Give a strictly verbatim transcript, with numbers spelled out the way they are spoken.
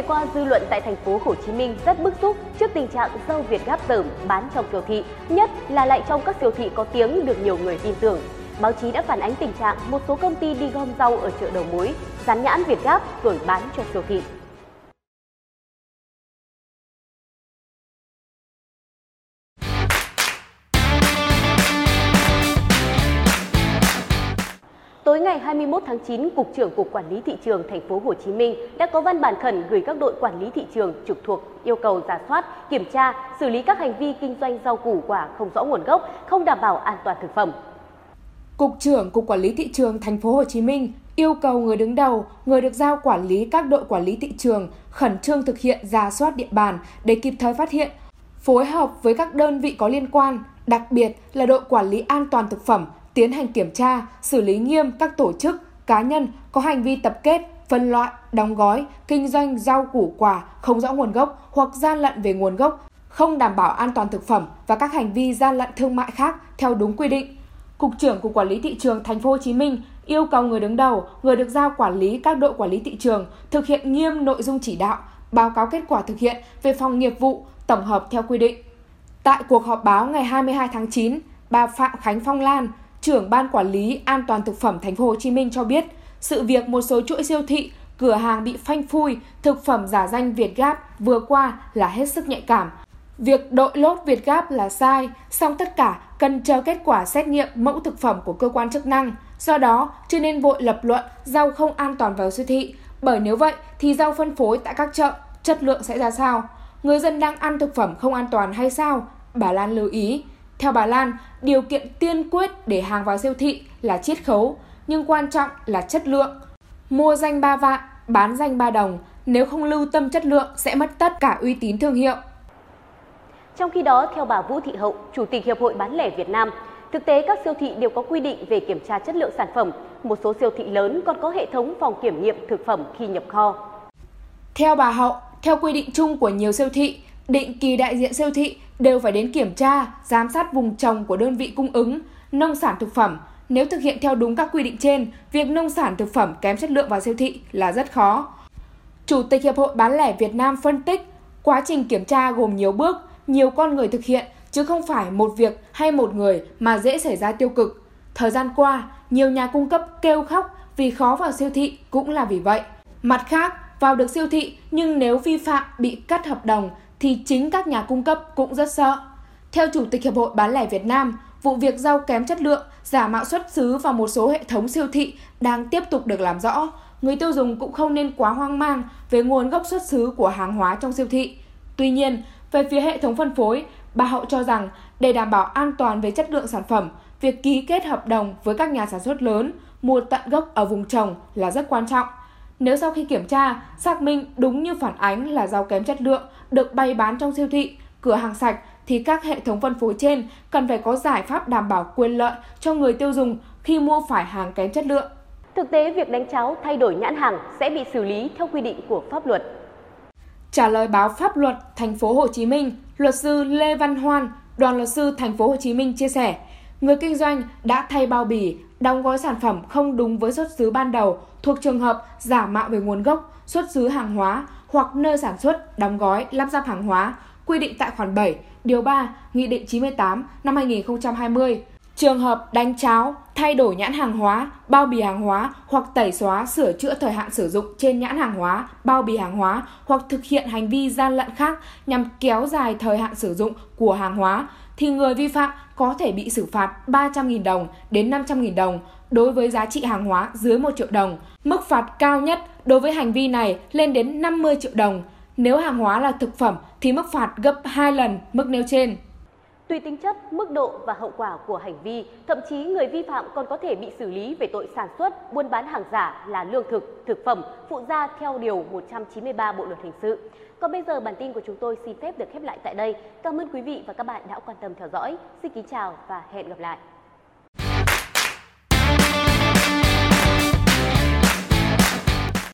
ngày qua, dư luận tại thành phố Hồ Chí Minh rất bức xúc trước tình trạng rau VietGAP dởm bán trong siêu thị, nhất là lại trong các siêu thị có tiếng được nhiều người tin tưởng. Báo chí đã phản ánh tình trạng một số công ty đi gom rau ở chợ đầu mối, dán nhãn VietGAP rồi bán cho siêu thị. Tối ngày hai mươi mốt tháng chín, Cục trưởng Cục Quản lý thị trường thành phố Hồ Chí Minh đã có văn bản khẩn gửi các đội quản lý thị trường trực thuộc yêu cầu rà soát, kiểm tra, xử lý các hành vi kinh doanh rau củ quả không rõ nguồn gốc, không đảm bảo an toàn thực phẩm. Cục trưởng Cục Quản lý thị trường thành phố Hồ Chí Minh yêu cầu người đứng đầu, người được giao quản lý các đội quản lý thị trường khẩn trương thực hiện rà soát địa bàn để kịp thời phát hiện, phối hợp với các đơn vị có liên quan, đặc biệt là đội quản lý an toàn thực phẩm tiến hành kiểm tra, xử lý nghiêm các tổ chức, cá nhân có hành vi tập kết, phân loại, đóng gói, kinh doanh rau củ quả không rõ nguồn gốc hoặc gian lận về nguồn gốc, không đảm bảo an toàn thực phẩm và các hành vi gian lận thương mại khác theo đúng quy định. Cục trưởng Cục Quản lý thị trường thành phố Hồ Chí Minh yêu cầu người đứng đầu, người được giao quản lý các đội quản lý thị trường thực hiện nghiêm nội dung chỉ đạo, báo cáo kết quả thực hiện về phòng nghiệp vụ, tổng hợp theo quy định. Tại cuộc họp báo ngày hai mươi hai tháng chín, bà Phạm Khánh Phong Lan, Trưởng Ban Quản lý An toàn thực phẩm thành phố Hồ Chí Minh cho biết, sự việc một số chuỗi siêu thị, cửa hàng bị phanh phui thực phẩm giả danh VietGAP vừa qua là hết sức nhạy cảm. Việc đội lốt VietGAP là sai, song tất cả cần chờ kết quả xét nghiệm mẫu thực phẩm của cơ quan chức năng. Do đó, chưa nên vội lập luận rau không an toàn vào siêu thị, bởi nếu vậy thì rau phân phối tại các chợ, chất lượng sẽ ra sao? Người dân đang ăn thực phẩm không an toàn hay sao? Bà Lan lưu ý. Theo bà Lan, điều kiện tiên quyết để hàng vào siêu thị là chiết khấu, nhưng quan trọng là chất lượng. Mua danh ba vạn, bán danh ba đồng, nếu không lưu tâm chất lượng sẽ mất tất cả uy tín thương hiệu. Trong khi đó, theo bà Vũ Thị Hậu, Chủ tịch Hiệp hội Bán lẻ Việt Nam, thực tế các siêu thị đều có quy định về kiểm tra chất lượng sản phẩm. Một số siêu thị lớn còn có hệ thống phòng kiểm nghiệm thực phẩm khi nhập kho. Theo bà Hậu, theo quy định chung của nhiều siêu thị, định kỳ đại diện siêu thị đều phải đến kiểm tra, giám sát vùng trồng của đơn vị cung ứng, nông sản thực phẩm. Nếu thực hiện theo đúng các quy định trên, việc nông sản thực phẩm kém chất lượng vào siêu thị là rất khó. Chủ tịch Hiệp hội Bán lẻ Việt Nam phân tích, quá trình kiểm tra gồm nhiều bước, nhiều con người thực hiện, chứ không phải một việc hay một người mà dễ xảy ra tiêu cực. Thời gian qua, nhiều nhà cung cấp kêu khóc vì khó vào siêu thị cũng là vì vậy. Mặt khác, vào được siêu thị nhưng nếu vi phạm bị cắt hợp đồng, thì chính các nhà cung cấp cũng rất sợ. Theo Chủ tịch Hiệp hội Bán lẻ Việt Nam, vụ việc rau kém chất lượng, giả mạo xuất xứ vào một số hệ thống siêu thị đang tiếp tục được làm rõ. Người tiêu dùng cũng không nên quá hoang mang về nguồn gốc xuất xứ của hàng hóa trong siêu thị. Tuy nhiên, về phía hệ thống phân phối, bà Hậu cho rằng để đảm bảo an toàn về chất lượng sản phẩm, việc ký kết hợp đồng với các nhà sản xuất lớn mua tận gốc ở vùng trồng là rất quan trọng. Nếu sau khi kiểm tra, xác minh đúng như phản ánh là rau kém chất lượng được bày bán trong siêu thị, cửa hàng sạch thì các hệ thống phân phối trên cần phải có giải pháp đảm bảo quyền lợi cho người tiêu dùng khi mua phải hàng kém chất lượng. Thực tế, việc đánh tráo thay đổi nhãn hàng sẽ bị xử lý theo quy định của pháp luật. Trả lời báo Pháp luật thành phố Hồ Chí Minh, luật sư Lê Văn Hoan, đoàn luật sư thành phố Hồ Chí Minh chia sẻ, người kinh doanh đã thay bao bì, đóng gói sản phẩm không đúng với xuất xứ ban đầu thuộc trường hợp giả mạo về nguồn gốc, xuất xứ hàng hóa hoặc nơi sản xuất, đóng gói, lắp ráp hàng hóa, quy định tại khoản bảy, điều ba, Nghị định chín mươi tám năm hai nghìn không trăm hai mươi. Trường hợp đánh tráo, thay đổi nhãn hàng hóa, bao bì hàng hóa hoặc tẩy xóa, sửa chữa thời hạn sử dụng trên nhãn hàng hóa, bao bì hàng hóa hoặc thực hiện hành vi gian lận khác nhằm kéo dài thời hạn sử dụng của hàng hóa thì người vi phạm có thể bị xử phạt ba trăm nghìn đồng đến năm trăm nghìn đồng đối với giá trị hàng hóa dưới một triệu đồng. Mức phạt cao nhất đối với hành vi này lên đến năm mươi triệu đồng. Nếu hàng hóa là thực phẩm thì mức phạt gấp hai lần mức nêu trên. Tùy tính chất, mức độ và hậu quả của hành vi, thậm chí người vi phạm còn có thể bị xử lý về tội sản xuất, buôn bán hàng giả là lương thực, thực phẩm phụ gia theo điều một trăm chín mươi ba Bộ luật hình sự. Còn bây giờ bản tin của chúng tôi xin phép được khép lại tại đây. Cảm ơn quý vị và các bạn đã quan tâm theo dõi. Xin kính chào và hẹn gặp lại.